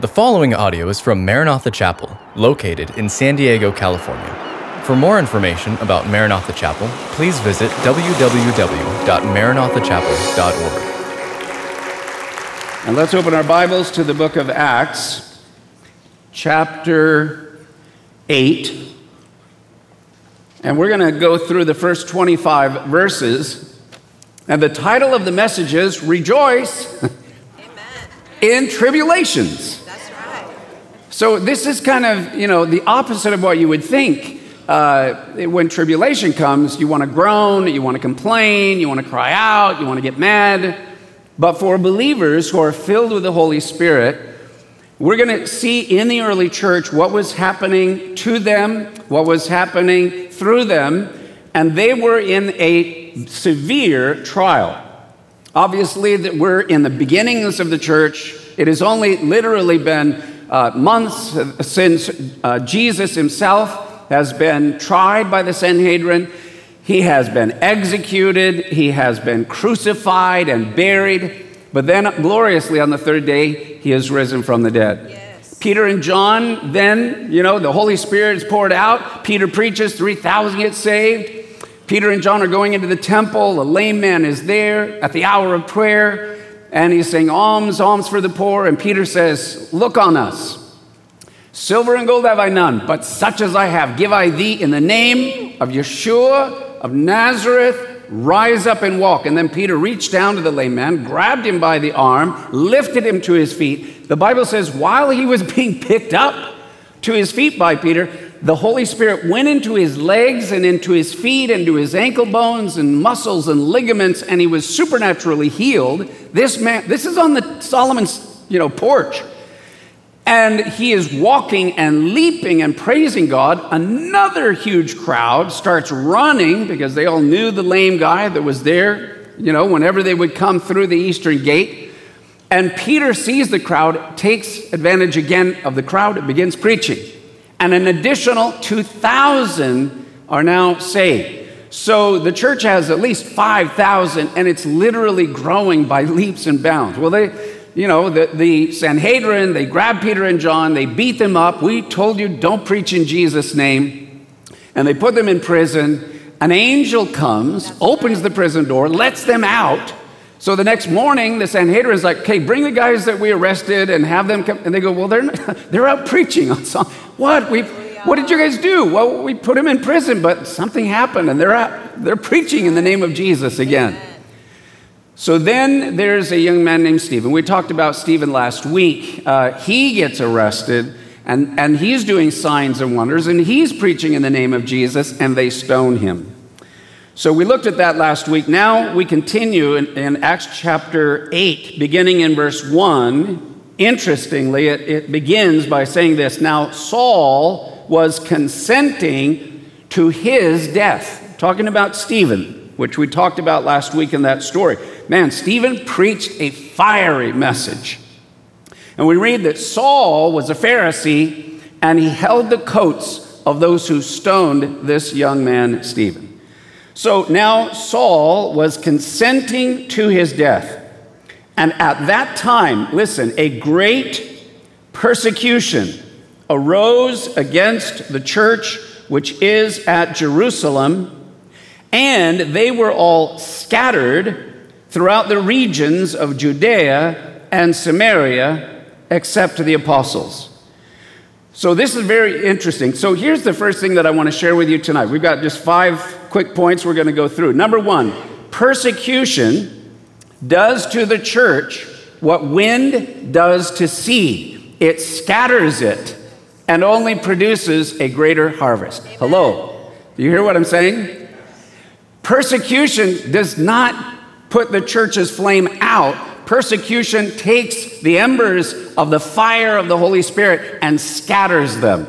The following audio is from Maranatha Chapel, located in San Diego, California. For more information about Maranatha Chapel, please visit www.maranathachapel.org. And let's open our Bibles to the book of Acts, chapter 8. And we're going to go through the first 25 verses. And the title of the message is Rejoice in Tribulations. So this is kind of, the opposite of what you would think. When tribulation comes, you want to groan, you want to complain, you want to cry out, you want to get mad. But for believers who are filled with the Holy Spirit, we're going to see in the early church what was happening to them, what was happening through them, and they were in a severe trial. Obviously, that we're in the beginnings of the church. It has only literally been months since Jesus himself has been tried by the Sanhedrin. He has been executed. He has been crucified and buried. But then gloriously on the third day, he is risen from the dead. Yes. Peter and John then, the Holy Spirit is poured out. Peter preaches, 3,000 get saved. Peter and John are going into the temple. A lame man is there at the hour of prayer. And he's saying, alms for the poor. And Peter says, look on us. Silver and gold have I none, but such as I have give I thee in the name of Yeshua of Nazareth. Rise up and walk. And then Peter reached down to the lame man, grabbed him by the arm, lifted him to his feet. The Bible says while he was being picked up to his feet by Peter, the Holy Spirit went into his legs and into his feet, into his ankle bones and muscles and ligaments, and he was supernaturally healed. This man, this is on the Solomon's, porch. And he is walking and leaping and praising God. Another huge crowd starts running because they all knew the lame guy that was there, whenever they would come through the eastern gate. And Peter sees the crowd, takes advantage again of the crowd, and begins preaching. And an additional 2,000 are now saved. So the church has at least 5,000, and it's literally growing by leaps and bounds. Well, the Sanhedrin, they grabbed Peter and John, they beat them up. We told you, don't preach in Jesus' name. And they put them in prison. An angel comes, opens the prison door, lets them out. So the next morning, the Sanhedrin is like, okay, bring the guys that we arrested and have them come. And they go, well, they're out preaching on something. What did you guys do? Well, we put them in prison, but something happened, and they're preaching in the name of Jesus again. Amen. So then there's a young man named Stephen. We talked about Stephen last week. He gets arrested, and he's doing signs and wonders, and he's preaching in the name of Jesus, and they stone him. So we looked at that last week. Now we continue in Acts chapter 8, beginning in verse 1. Interestingly, it begins by saying this. Now Saul was consenting to his death. Talking about Stephen, which we talked about last week in that story. Man, Stephen preached a fiery message. And we read that Saul was a Pharisee, and he held the coats of those who stoned this young man, Stephen. So now Saul was consenting to his death. And at that time, listen, a great persecution arose against the church, which is at Jerusalem, and they were all scattered throughout the regions of Judea and Samaria, except the apostles. So this is very interesting. So here's the first thing that I want to share with you tonight. We've got just 5 quick points we're going to go through. Number 1, persecution does to the church what wind does to seed. It scatters it and only produces a greater harvest. Amen. Hello. Do you hear what I'm saying? Persecution does not put the church's flame out. Persecution takes the embers of the fire of the Holy Spirit and scatters them.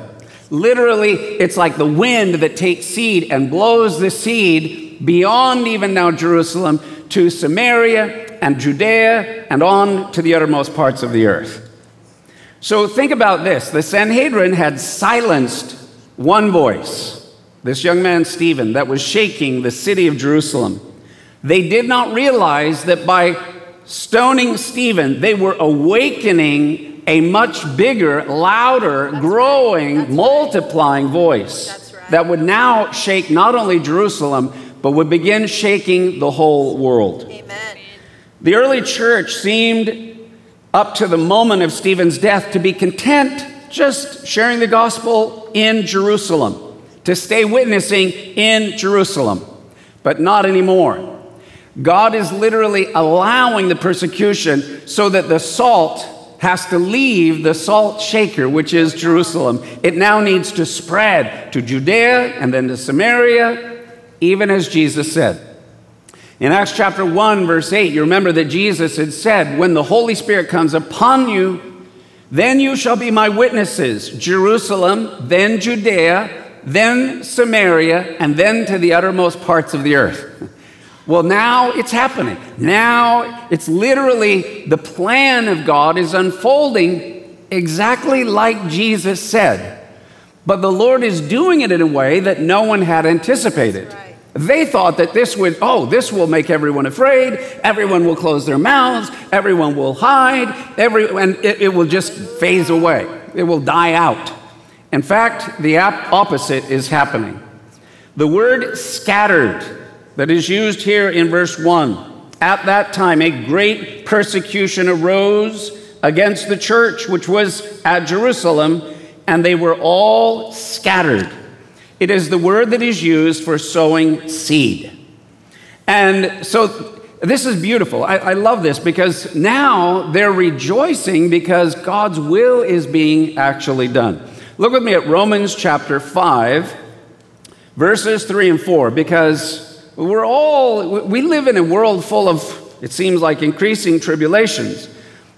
Literally, it's like the wind that takes seed and blows the seed beyond even now Jerusalem to Samaria and Judea and on to the uttermost parts of the earth. So think about this. The Sanhedrin had silenced one voice, this young man Stephen, that was shaking the city of Jerusalem. They did not realize that by stoning Stephen, they were awakening a much bigger, louder, growing, multiplying voice that would now shake not only Jerusalem, but would begin shaking the whole world. Amen. The early church seemed, up to the moment of Stephen's death, to be content just sharing the gospel in Jerusalem, to stay witnessing in Jerusalem, but not anymore. God is literally allowing the persecution so that the salt has to leave the salt shaker, which is Jerusalem. It now needs to spread to Judea and then to Samaria, even as Jesus said. In Acts chapter 1, verse 8, you remember that Jesus had said, "When the Holy Spirit comes upon you, then you shall be my witnesses, Jerusalem, then Judea, then Samaria, and then to the uttermost parts of the earth." Well, now it's happening. Now it's literally the plan of God is unfolding exactly like Jesus said. But the Lord is doing it in a way that no one had anticipated. That's right. They thought that this will make everyone afraid. Everyone will close their mouths. Everyone will hide. And it will just phase away. It will die out. In fact, the opposite is happening. The word scattered that is used here in verse 1. At that time, a great persecution arose against the church, which was at Jerusalem, and they were all scattered. It is the word that is used for sowing seed. And so this is beautiful. I love this because now they're rejoicing because God's will is being actually done. Look with me at Romans chapter 5, verses 3 and 4, because we live in a world full of, it seems like, increasing tribulations.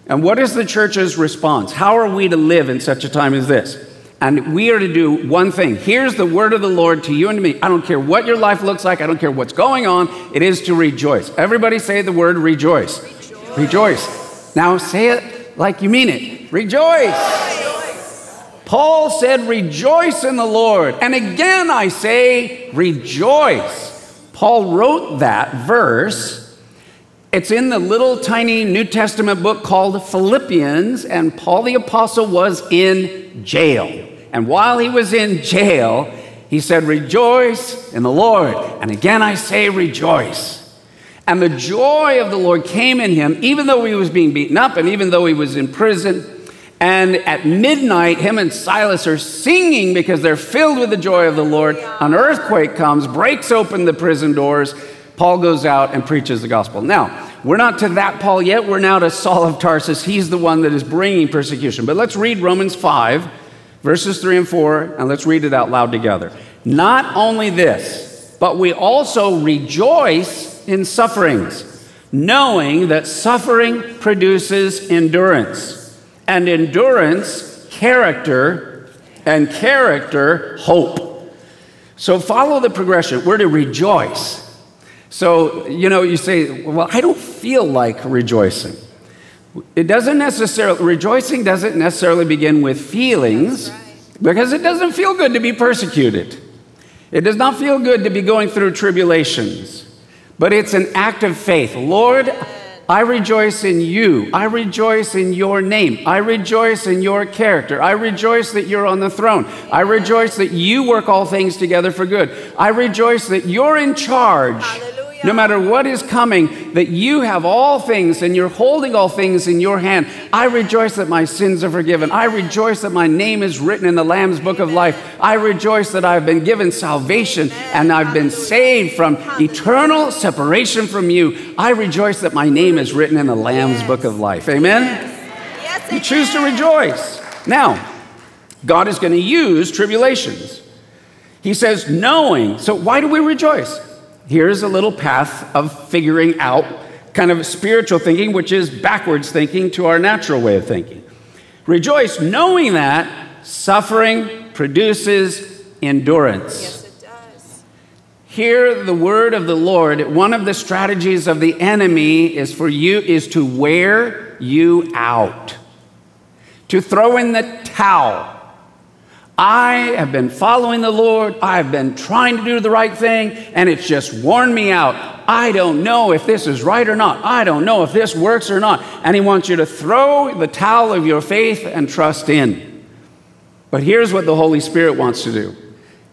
And what is the church's response? How are we to live in such a time as this? And we are to do one thing. Here's the word of the Lord to you and to me. I don't care what your life looks like. I don't care what's going on. It is to rejoice. Everybody say the word rejoice. Rejoice. Rejoice. Now say it like you mean it. Rejoice. Rejoice. Paul said, "Rejoice in the Lord. And again I say, rejoice." Paul wrote that verse. It's in the little tiny New Testament book called Philippians, and Paul the Apostle was in jail. And while he was in jail, he said, "Rejoice in the Lord. And again I say rejoice." And the joy of the Lord came in him, even though he was being beaten up and even though he was in prison. And at midnight, him and Silas are singing because they're filled with the joy of the Lord. An earthquake comes, breaks open the prison doors. Paul goes out and preaches the gospel. Now, we're not to that Paul yet. We're now to Saul of Tarsus. He's the one that is bringing persecution. But let's read Romans 5, verses 3 and 4, and let's read it out loud together. "Not only this, but we also rejoice in sufferings, knowing that suffering produces endurance. And endurance, character, and character, hope." So follow the progression. We're to rejoice. So, you say, "Well, I don't feel like rejoicing." Rejoicing doesn't necessarily begin with feelings, because it doesn't feel good to be persecuted. It does not feel good to be going through tribulations, but it's an act of faith. "Lord, I rejoice in you. I rejoice in your name. I rejoice in your character. I rejoice that you're on the throne. I rejoice that you work all things together for good. I rejoice that you're in charge." Hallelujah. "No matter what is coming, that you have all things and you're holding all things in your hand. I rejoice that my sins are forgiven. I rejoice that my name is written in the Lamb's book of life. I rejoice that I've been given salvation and I've been saved from eternal separation from you. I rejoice that my name is written in the Lamb's book of life." Amen? Yes. You choose to rejoice. Now, God is going to use tribulations. He says, knowing. So why do we rejoice? Here's a little path of figuring out kind of spiritual thinking, which is backwards thinking to our natural way of thinking. Rejoice knowing that suffering produces endurance. Yes. Hear the word of the Lord. One of the strategies of the enemy is to wear you out, to throw in the towel. I have been following the Lord. I've been trying to do the right thing, and it's just worn me out. I don't know if this is right or not. I don't know if this works or not. And he wants you to throw the towel of your faith and trust in. But here's what the Holy Spirit wants to do.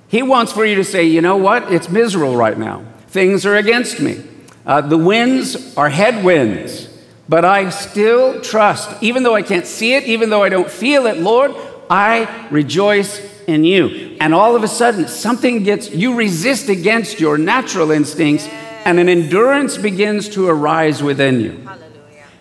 He wants for you to say, you know what? It's miserable right now. Things are against me. The winds are headwinds. But I still trust. Even though I can't see it, even though I don't feel it, Lord, I rejoice in you. And all of a sudden, something gets, you resist against your natural instincts, and an endurance begins to arise within you. Hallelujah.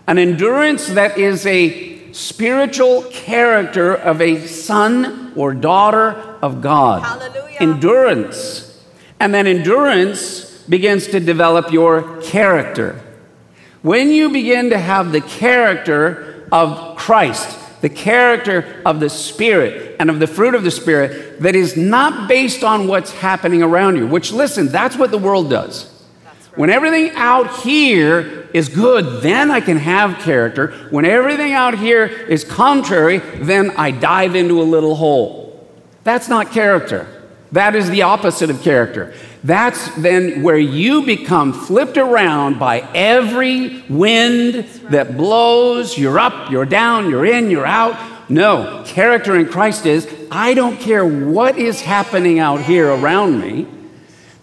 An endurance that is a spiritual character of a son or daughter of God. Hallelujah. Endurance. And then endurance begins to develop your character. When you begin to have the character of Christ, the character of the Spirit and of the fruit of the Spirit that is not based on what's happening around you, which, listen, that's what the world does. Right. When everything out here is good, then I can have character. When everything out here is contrary, then I dive into a little hole. That's not character. That is the opposite of character. That's then where you become flipped around by every wind that blows. You're up, you're down, you're in, you're out. No, character in Christ is, I don't care what is happening out here around me,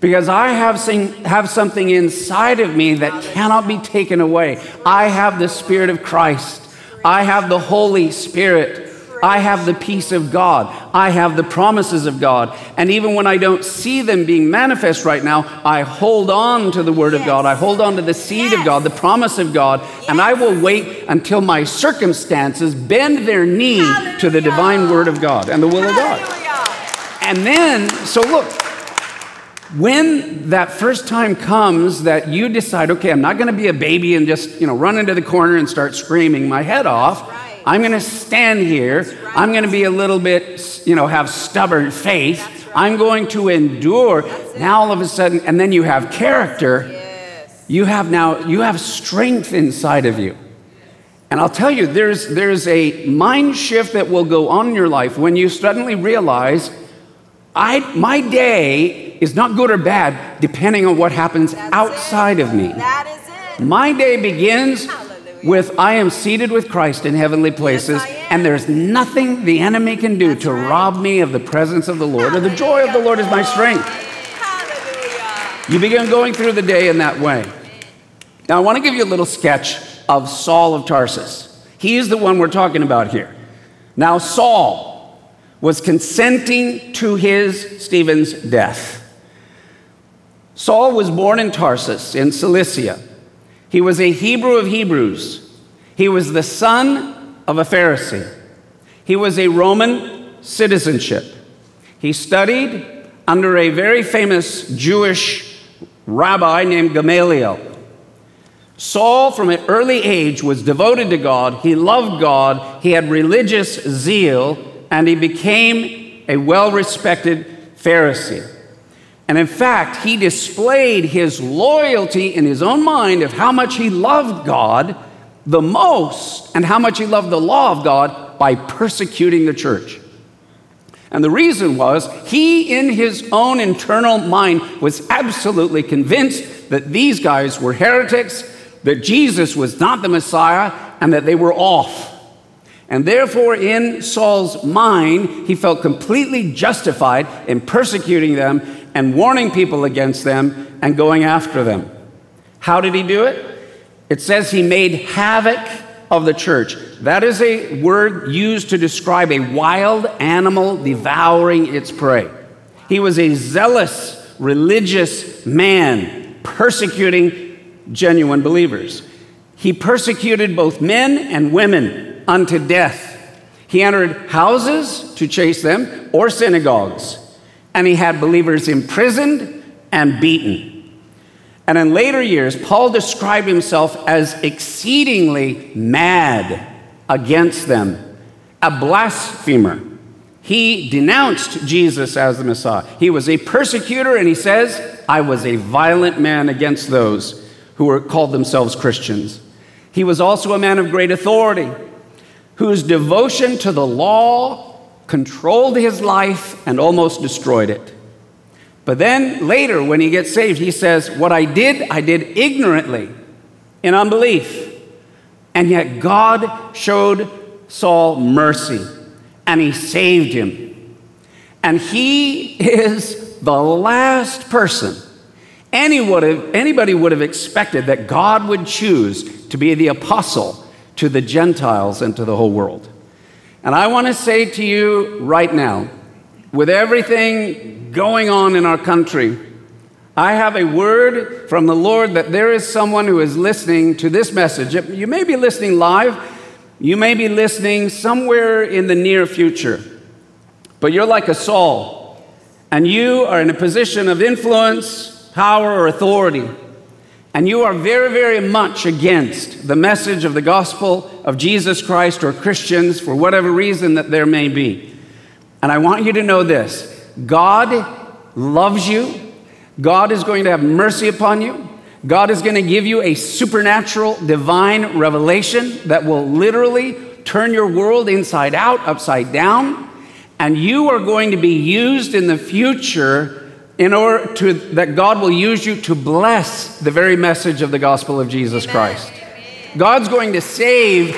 because I have something inside of me that cannot be taken away. I have the Spirit of Christ. I have the Holy Spirit. I have the peace of God. I have the promises of God. And even when I don't see them being manifest right now, I hold on to the Word of God. I hold on to the seed of God, the promise of God. And I will wait until my circumstances bend their knee to the divine Word of God and the will of God. And then, so look, when that first time comes that you decide, okay, I'm not going to be a baby and just, run into the corner and start screaming my head off. I'm going to stand here. I'm going to be a little bit, have stubborn faith. I'm going to endure. Now all of a sudden, and then you have character. You have strength inside of you. And I'll tell you, there's a mind shift that will go on in your life when you suddenly realize, my day is not good or bad depending on what happens outside of me. My day begins with I am seated with Christ in heavenly places, and there's nothing the enemy can do to rob me of the presence of the Lord, or the joy of the Lord is my strength. Hallelujah. You begin going through the day in that way. Now I want to give you a little sketch of Saul of Tarsus. He is the one we're talking about here. Now Saul was consenting to Stephen's death. Saul was born in Tarsus in Cilicia. He was a Hebrew of Hebrews. He was the son of a Pharisee. He was a Roman citizenship. He studied under a very famous Jewish rabbi named Gamaliel. Saul, from an early age, was devoted to God. He loved God. He had religious zeal, and he became a well-respected Pharisee. And in fact, he displayed his loyalty in his own mind of how much he loved God the most and how much he loved the law of God by persecuting the church. And the reason was he, in his own internal mind, was absolutely convinced that these guys were heretics, that Jesus was not the Messiah, and that they were off. And therefore, in Saul's mind, he felt completely justified in persecuting them and warning people against them and going after them. How did he do it? It says he made havoc of the church. That is a word used to describe a wild animal devouring its prey. He was a zealous, religious man persecuting genuine believers. He persecuted both men and women unto death. He entered houses to chase them or synagogues. And he had believers imprisoned and beaten. And in later years, Paul described himself as exceedingly mad against them, a blasphemer. He denounced Jesus as the Messiah. He was a persecutor, and he says, I was a violent man against those who called themselves Christians. He was also a man of great authority, whose devotion to the law controlled his life and almost destroyed it. But then later, when he gets saved, he says, what I did ignorantly in unbelief. And yet God showed Saul mercy, and he saved him. And he is the last person anybody would have expected that God would choose to be the apostle to the Gentiles and to the whole world. And I want to say to you right now, with everything going on in our country, I have a word from the Lord that there is someone who is listening to this message. You may be listening live. You may be listening somewhere in the near future. But you're like a Saul, and you are in a position of influence, power, or authority. And you are very, very much against the message of the gospel of Jesus Christ or Christians for whatever reason that there may be. And I want you to know this. God loves you. God is going to have mercy upon you. God is going to give you a supernatural, divine revelation that will literally turn your world inside out, upside down. And you are going to be used in the future in order to, that God will use you to bless the very message of the gospel of Jesus Christ. God's going to save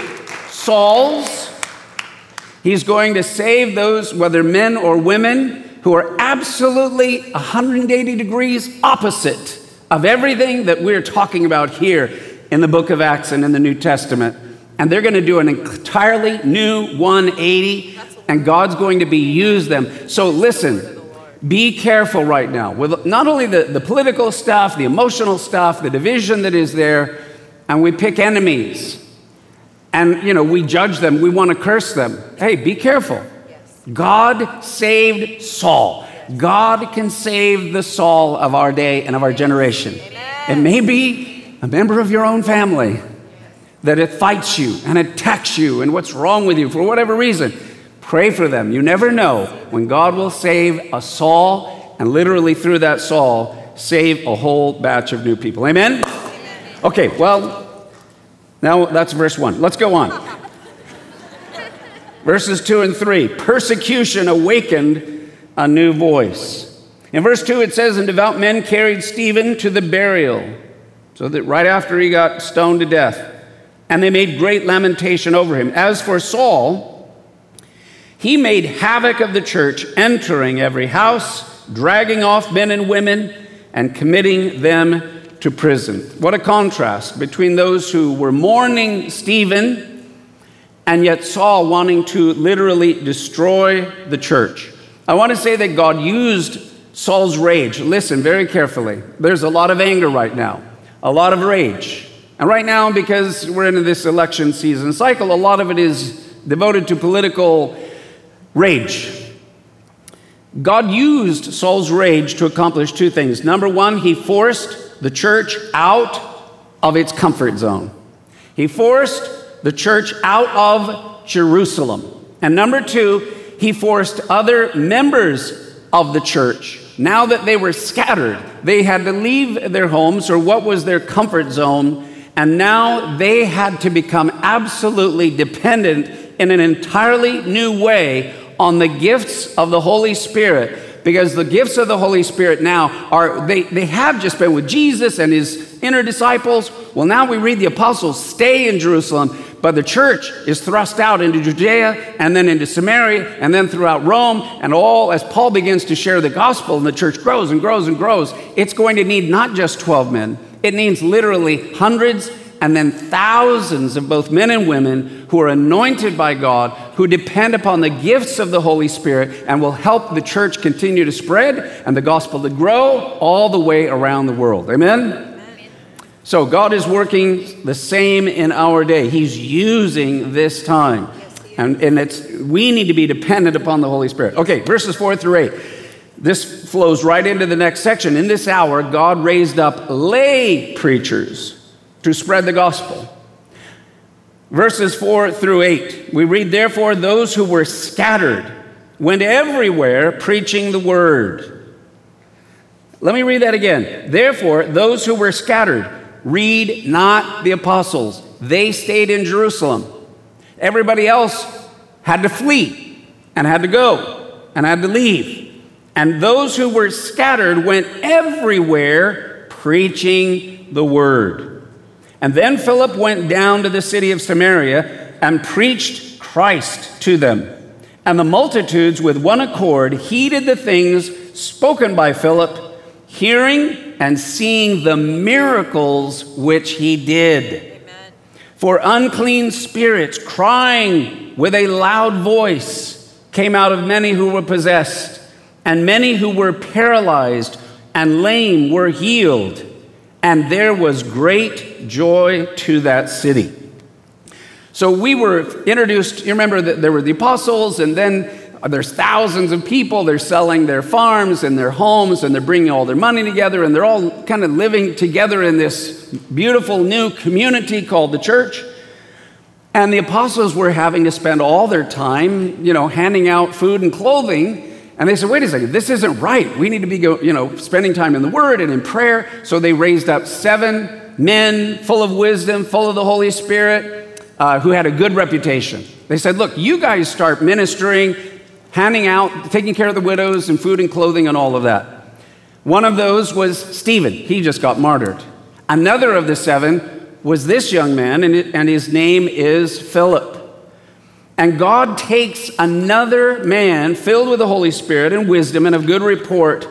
Sauls. He's going to save those, whether men or women, who are absolutely 180 degrees opposite of everything that we're talking about here in the book of Acts and in the New Testament. And they're going to do an entirely new 180, and God's going to be used them. So listen, be careful right now with not only the political stuff, the emotional stuff, the division that is there, and we pick enemies. And, you know, we judge them. We want to curse them. Hey, be careful. God saved Saul. God can save the Saul of our day and of our generation. Amen. It may be a member of your own family that it fights you and attacks you and what's wrong with you for whatever reason. Pray for them. You never know when God will save a Saul and literally through that Saul save a whole batch of new people. Amen? Okay, well, now that's verse 1. Let's go on. Verses 2 and 3, persecution awakened a new voice. In verse 2, it says, and devout men carried Stephen to the burial, so that right after he got stoned to death, and they made great lamentation over him. As for Saul, he made havoc of the church, entering every house, dragging off men and women, and committing them to prison. What a contrast between those who were mourning Stephen and yet Saul wanting to literally destroy the church. I want to say that God used Saul's rage. Listen very carefully. There's a lot of anger right now, a lot of rage. And right now, because we're into this election season cycle, a lot of it is devoted to political rage. God used Saul's rage to accomplish two things. Number one, he forced the church out of its comfort zone. He forced the church out of Jerusalem. And number two, he forced other members of the church. Now that they were scattered, they had to leave their homes or what was their comfort zone, and now they had to become absolutely dependent in an entirely new way on the gifts of the Holy Spirit, because the gifts of the Holy Spirit now are, they have just been with Jesus and his inner disciples. Well, now we read the apostles stay in Jerusalem, but the church is thrust out into Judea and then into Samaria and then throughout Rome, and all as Paul begins to share the gospel and the church grows and grows and grows. It's going to need not just 12 men. It needs literally hundreds and then thousands of both men and women who are anointed by God, who depend upon the gifts of the Holy Spirit and will help the church continue to spread and the gospel to grow all the way around the world. Amen? So God is working the same in our day. He's using this time. And we need to be dependent upon the Holy Spirit. Okay, verses 4 through 8. This flows right into the next section. In this hour, God raised up lay preachers to spread the gospel. Verses 4 through 8. We read, therefore, those who were scattered went everywhere preaching the word. Let me read that again. Therefore, those who were scattered... Read not the apostles. They stayed in Jerusalem. Everybody else had to flee and had to go and had to leave. and those who were scattered went everywhere preaching the word. And then Philip went down to the city of Samaria and preached Christ to them. And the multitudes with one accord heeded the things spoken by Philip, hearing and seeing the miracles which he did. Amen. For unclean spirits, crying with a loud voice, came out of many who were possessed, and many who were paralyzed and lame were healed. And there was great joy to that city. So we were introduced, you remember that there were the apostles, and then there's thousands of people. They're selling their farms and their homes, and they're bringing all their money together, and they're all kind of living together in this beautiful new community called the church. And the apostles were having to spend all their time, handing out food and clothing. And they said, wait a second, this isn't right. We need to be, spending time in the Word and in prayer. So they raised up 7 men full of wisdom, full of the Holy Spirit, who had a good reputation. They said, look, you guys start ministering, handing out, taking care of the widows and food and clothing and all of that. One of those was Stephen. He just got martyred. Another of the 7 was this young man, and his name is Philip. And God takes another man filled with the Holy Spirit and wisdom and of good report,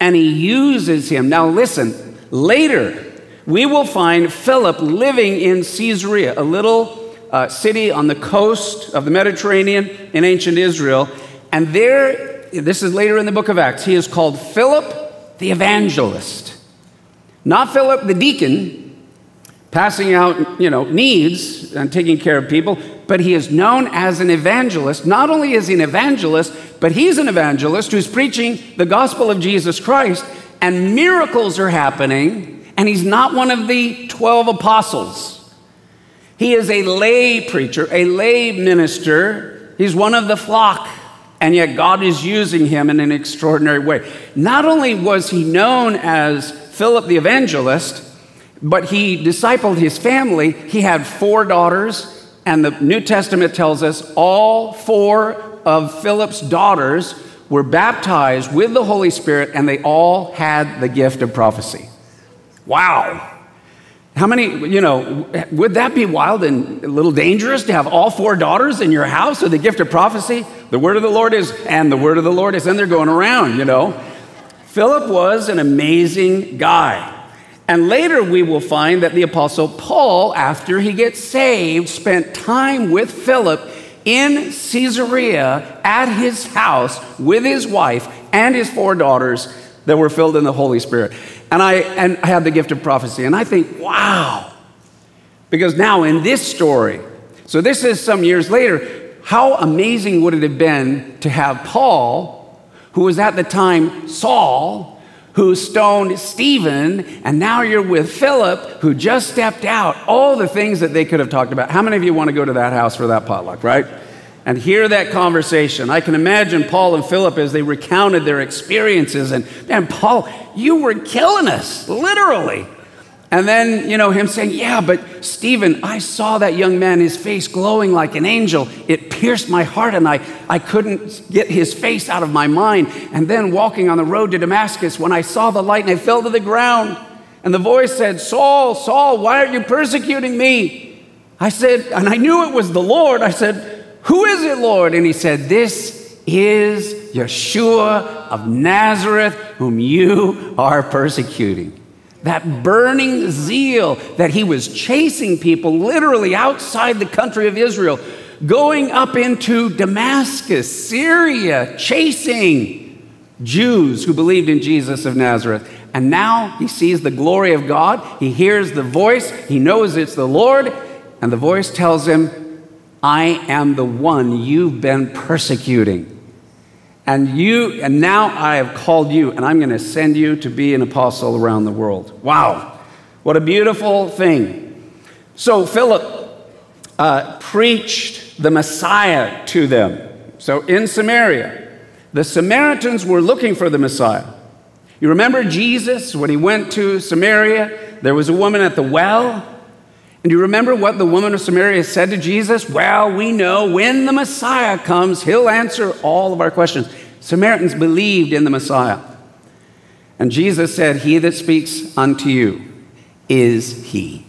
and he uses him. Now listen, later we will find Philip living in Caesarea, a little city on the coast of the Mediterranean in ancient Israel. And there, this is later in the book of Acts, he is called Philip the evangelist. Not Philip the deacon, passing out, needs and taking care of people, but he is known as an evangelist. Not only is he an evangelist, but he's an evangelist who's preaching the gospel of Jesus Christ, and miracles are happening, and he's not one of the 12 apostles. He is a lay preacher, a lay minister. He's one of the flock, and yet God is using him in an extraordinary way. Not only was he known as Philip the evangelist, but he discipled his family. He had 4 daughters, and the New Testament tells us all 4 of Philip's daughters were baptized with the Holy Spirit, and they all had the gift of prophecy. Wow. How many, would that be wild and a little dangerous to have all 4 daughters in your house with the gift of prophecy? The word of the Lord is, and the word of the Lord is, and they're going around, Philip was an amazing guy. And later we will find that the apostle Paul, after he gets saved, spent time with Philip in Caesarea at his house with his wife and his 4 daughters that were filled in the Holy Spirit. And I had the gift of prophecy. And I think, wow, because now in this story, so this is some years later, how amazing would it have been to have Paul, who was at the time Saul, who stoned Stephen, and now you're with Philip, who just stepped out, all the things that they could have talked about. How many of you want to go to that house for that potluck, right? And hear that conversation. I can imagine Paul and Philip as they recounted their experiences. And Paul, you were killing us, literally. And then, him saying, yeah, but Stephen, I saw that young man, his face glowing like an angel. It pierced my heart, and I couldn't get his face out of my mind. And then walking on the road to Damascus, when I saw the light and I fell to the ground, and the voice said, Saul, Saul, why are you persecuting me? I said, and I knew it was the Lord. I said, who is it, Lord? And he said, this is Yeshua of Nazareth, whom you are persecuting. That burning zeal that he was chasing people literally outside the country of Israel, going up into Damascus, Syria, chasing Jews who believed in Jesus of Nazareth. And now he sees the glory of God. He hears the voice. He knows it's the Lord. And the voice tells him, I am the one you've been persecuting. And now I have called you, and I'm going to send you to be an apostle around the world. Wow, what a beautiful thing. So Philip preached the Messiah to them. So in Samaria, the Samaritans were looking for the Messiah. You remember Jesus, when he went to Samaria, there was a woman at the well. And do you remember what the woman of Samaria said to Jesus? Well, we know when the Messiah comes, he'll answer all of our questions. Samaritans believed in the Messiah. And Jesus said, "He that speaks unto you is he."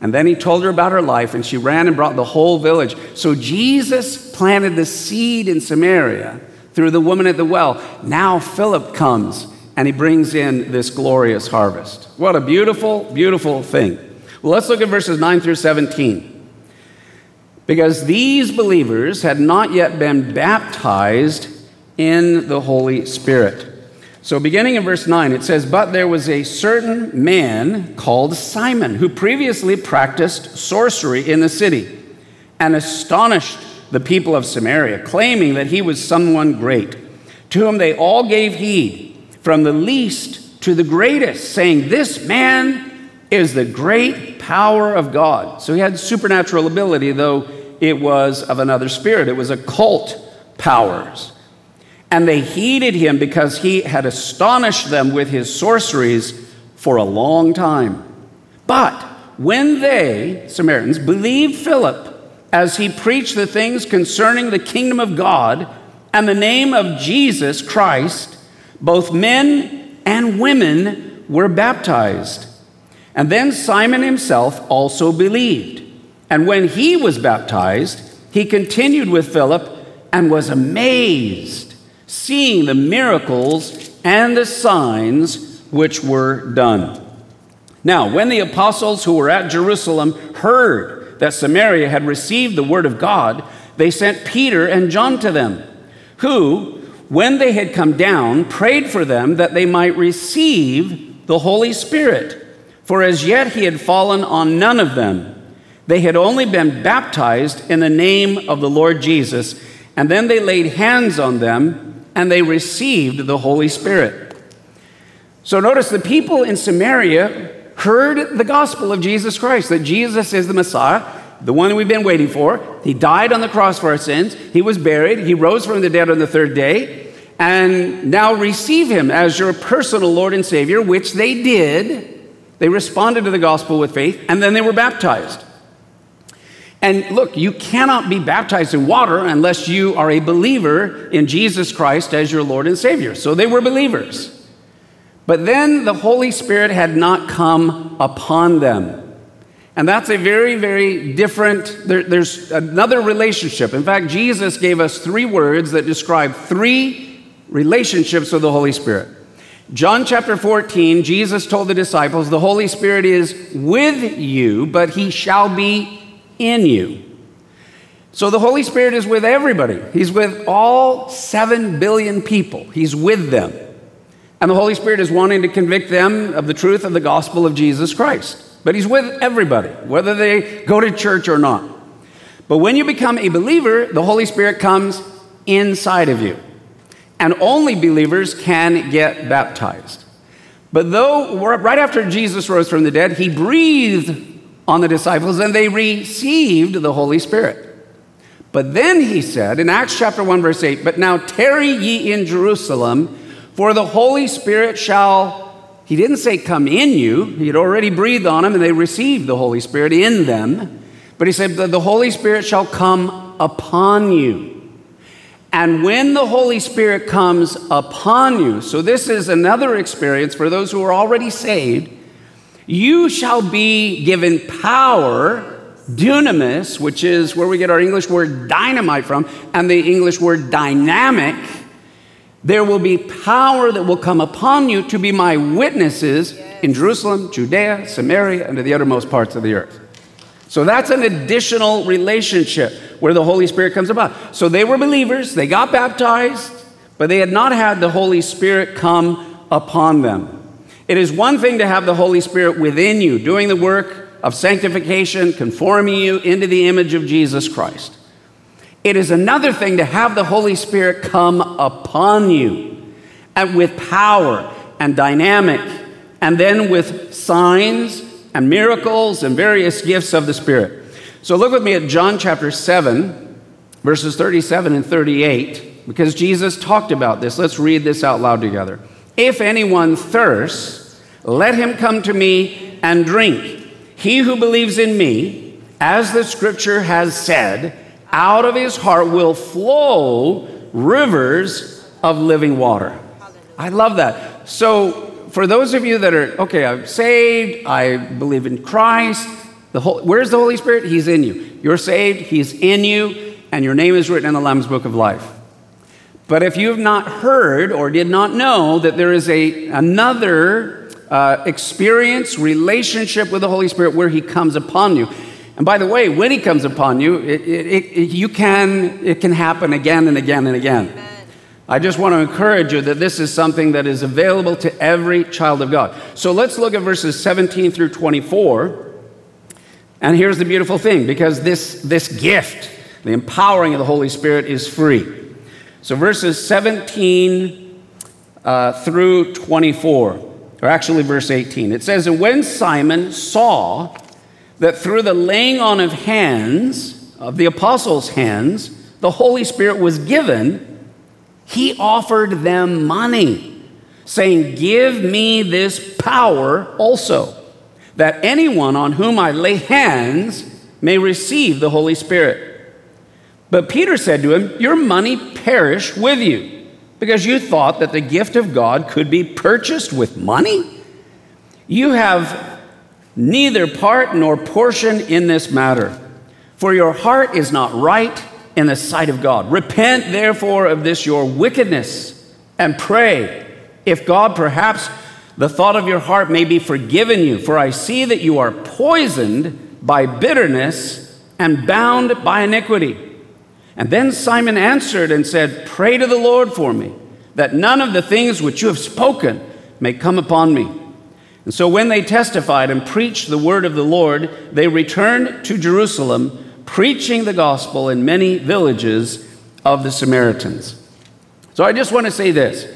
And then he told her about her life, and she ran and brought the whole village. So Jesus planted the seed in Samaria through the woman at the well. Now Philip comes, and he brings in this glorious harvest. What a beautiful, beautiful thing. Well, let's look at verses 9 through 17. Because these believers had not yet been baptized in the Holy Spirit. So beginning in verse 9, it says, "But there was a certain man called Simon, who previously practiced sorcery in the city and astonished the people of Samaria, claiming that he was someone great. To whom they all gave heed, from the least to the greatest, saying, 'This man is the great power of God.'" So he had supernatural ability, though it was of another spirit. It was occult powers. "And they heeded him because he had astonished them with his sorceries for a long time. But when they," Samaritans, "believed Philip as he preached the things concerning the kingdom of God and the name of Jesus Christ, both men and women were baptized. And then Simon himself also believed. And when he was baptized, he continued with Philip and was amazed, seeing the miracles and the signs which were done. Now, when the apostles who were at Jerusalem heard that Samaria had received the word of God, they sent Peter and John to them, who, when they had come down, prayed for them that they might receive the Holy Spirit. For as yet he had fallen on none of them. They had only been baptized in the name of the Lord Jesus. And then they laid hands on them, and they received the Holy Spirit." So notice, the people in Samaria heard the gospel of Jesus Christ, that Jesus is the Messiah, the one that we've been waiting for. He died on the cross for our sins. He was buried. He rose from the dead on the third day. And now receive him as your personal Lord and Savior, which they did. They responded to the gospel with faith, and then they were baptized. And look, you cannot be baptized in water unless you are a believer in Jesus Christ as your Lord and Savior. So they were believers. But then the Holy Spirit had not come upon them. And that's a very, very different, there's another relationship. In fact, Jesus gave us three words that describe three relationships with the Holy Spirit. John chapter 14, Jesus told the disciples, "The Holy Spirit is with you, but he shall be in you." So the Holy Spirit is with everybody. He's with all 7 billion people. He's with them. And the Holy Spirit is wanting to convict them of the truth of the gospel of Jesus Christ. But he's with everybody, whether they go to church or not. But when you become a believer, the Holy Spirit comes inside of you. And only believers can get baptized. But though right after Jesus rose from the dead, he breathed on the disciples and they received the Holy Spirit. But then he said in Acts chapter 1 verse 8, "But now tarry ye in Jerusalem, for the Holy Spirit shall," he didn't say come in you, he had already breathed on them and they received the Holy Spirit in them. But he said the Holy Spirit shall come upon you. And when the Holy Spirit comes upon you," so this is another experience for those who are already saved, "you shall be given power," dunamis, which is where we get our English word dynamite from, and the English word dynamic. "There will be power that will come upon you to be my witnesses in Jerusalem, Judea, Samaria, and to the uttermost parts of the earth." So that's an additional relationship where the Holy Spirit comes about. So they were believers, they got baptized, but they had not had the Holy Spirit come upon them. It is one thing to have the Holy Spirit within you, doing the work of sanctification, conforming you into the image of Jesus Christ. It is another thing to have the Holy Spirit come upon you, and with power and dynamic, and then with signs and miracles and various gifts of the Spirit. So look with me at John chapter 7, verses 37 and 38, because Jesus talked about this. Let's read this out loud together. "If anyone thirsts, let him come to me and drink. He who believes in me, as the scripture has said, out of his heart will flow rivers of living water. I love that. So for those of you that are, okay, I'm saved, I believe in Christ, where's the Holy Spirit? He's in you. You're saved, he's in you, and your name is written in the Lamb's Book of Life. But if you have not heard or did not know that there is another experience, relationship with the Holy Spirit where he comes upon you. And by the way, when he comes upon you, it can happen again and again and again. Amen. I just want to encourage you that this is something that is available to every child of God. So let's look at verses 17 through 24. And here's the beautiful thing, because this gift, the empowering of the Holy Spirit, is free. So verses 17 through 24, or actually verse 18. It says, "And when Simon saw that through the laying on of hands, of the apostles' hands, the Holy Spirit was given, he offered them money, saying, 'Give me this power also, that anyone on whom I lay hands may receive the Holy Spirit.' But Peter said to him, 'Your money perish with you, because you thought that the gift of God could be purchased with money. You have neither part nor portion in this matter, for your heart is not right in the sight of God. Repent therefore of this your wickedness, and pray, if God perhaps the thought of your heart may be forgiven you, for I see that you are poisoned by bitterness and bound by iniquity.' And then Simon answered and said, 'Pray to the Lord for me, that none of the things which you have spoken may come upon me.' And so when they testified and preached the word of the Lord, they returned to Jerusalem, preaching the gospel in many villages of the Samaritans." So I just want to say this.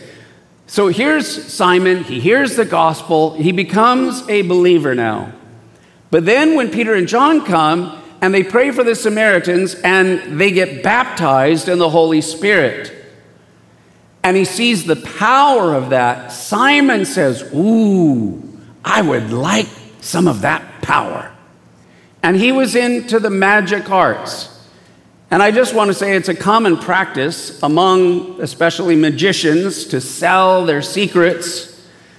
So here's Simon. He hears the gospel. He becomes a believer now. But then when Peter and John come, and they pray for the Samaritans, and they get baptized in the Holy Spirit, and he sees the power of that, Simon says, "Ooh, I would like some of that power." And he was into the magic arts. And I just want to say it's a common practice among especially magicians to sell their secrets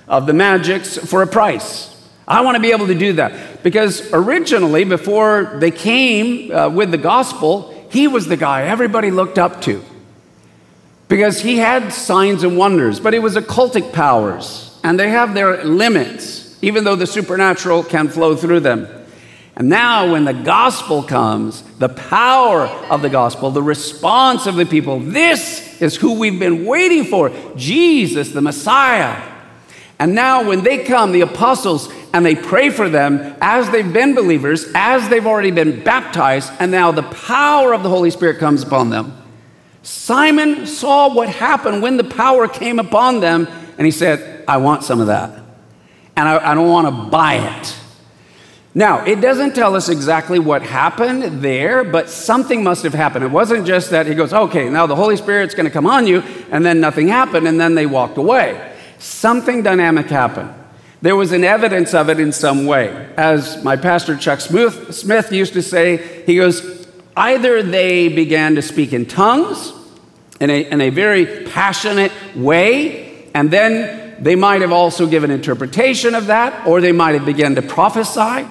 of the magics for a price. I want to be able to do that. Because originally, before they came with the gospel, he was the guy everybody looked up to. Because he had signs and wonders, but it was occultic powers, and they have their limits, even though the supernatural can flow through them. And now when the gospel comes, the power of the gospel, the response of the people, this is who we've been waiting for, Jesus, the Messiah. And now when they come, the apostles, and they pray for them as they've been believers, as they've already been baptized, and now the power of the Holy Spirit comes upon them. Simon saw what happened when the power came upon them, and he said, "I want some of that, and I don't want to buy it." Now, it doesn't tell us exactly what happened there, but something must have happened. It wasn't just that he goes, "Okay, now the Holy Spirit's going to come on you," and then nothing happened, and then they walked away. Something dynamic happened. There was an evidence of it in some way. As my pastor Chuck Smith used to say, he goes, either they began to speak in tongues in a very passionate way, and then they might have also given interpretation of that, or they might have begun to prophesy.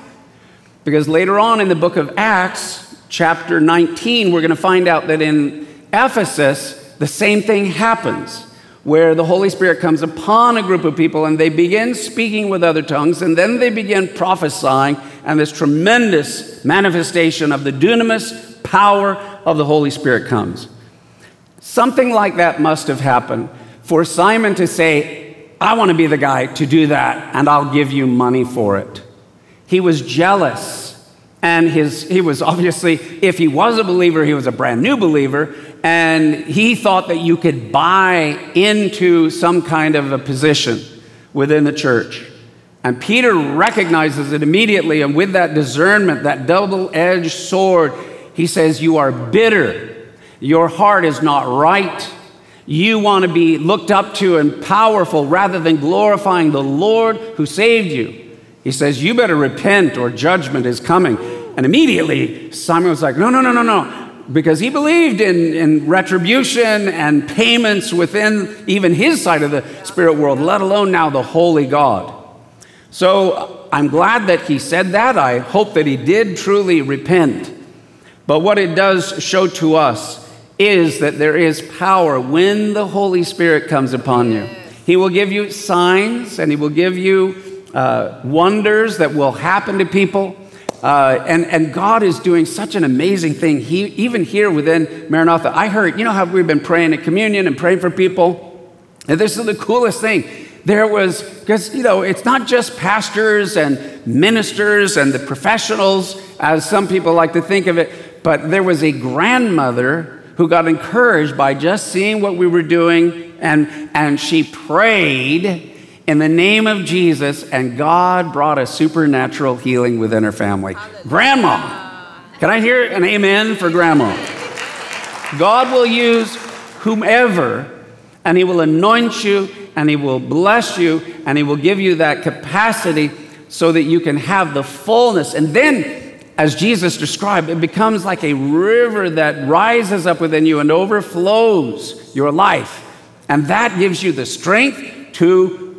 Because later on in the book of Acts, chapter 19, we're going to find out that in Ephesus, the same thing happens, where the Holy Spirit comes upon a group of people, and they begin speaking with other tongues, and then they begin prophesying, and this tremendous manifestation of the dunamis power of the Holy Spirit comes. Something like that must have happened for Simon to say, "I want to be the guy to do that, and I'll give you money for it." He was jealous, and he was obviously, if he was a believer, he was a brand new believer, and he thought that you could buy into some kind of a position within the church. And Peter recognizes it immediately, and with that discernment, that double-edged sword, he says, "You are bitter. Your heart is not right. You want to be looked up to and powerful rather than glorifying the Lord who saved you." He says, "You better repent or judgment is coming." And immediately, Simon was like, no. because he believed in retribution and payments within even his side of the spirit world, let alone now the holy God. So I'm glad that he said that. I hope that he did truly repent. But what it does show to us is that there is power when the Holy Spirit comes upon you. He will give you signs, and he will give you wonders that will happen to people. And God is doing such an amazing thing. He, even here within Maranatha, I heard, you know how we've been praying at communion and praying for people? And this is the coolest thing. There was, because, you know, it's not just pastors and ministers and the professionals, as some people like to think of it, but there was a grandmother who got encouraged by just seeing what we were doing, and she prayed in the name of Jesus, and God brought a supernatural healing within her family. Hallelujah. Grandma. Can I hear an amen for Grandma? God will use whomever, and he will anoint you, and he will bless you, and he will give you that capacity so that you can have the fullness. And then, as Jesus described, it becomes like a river that rises up within you and overflows your life. And that gives you the strength to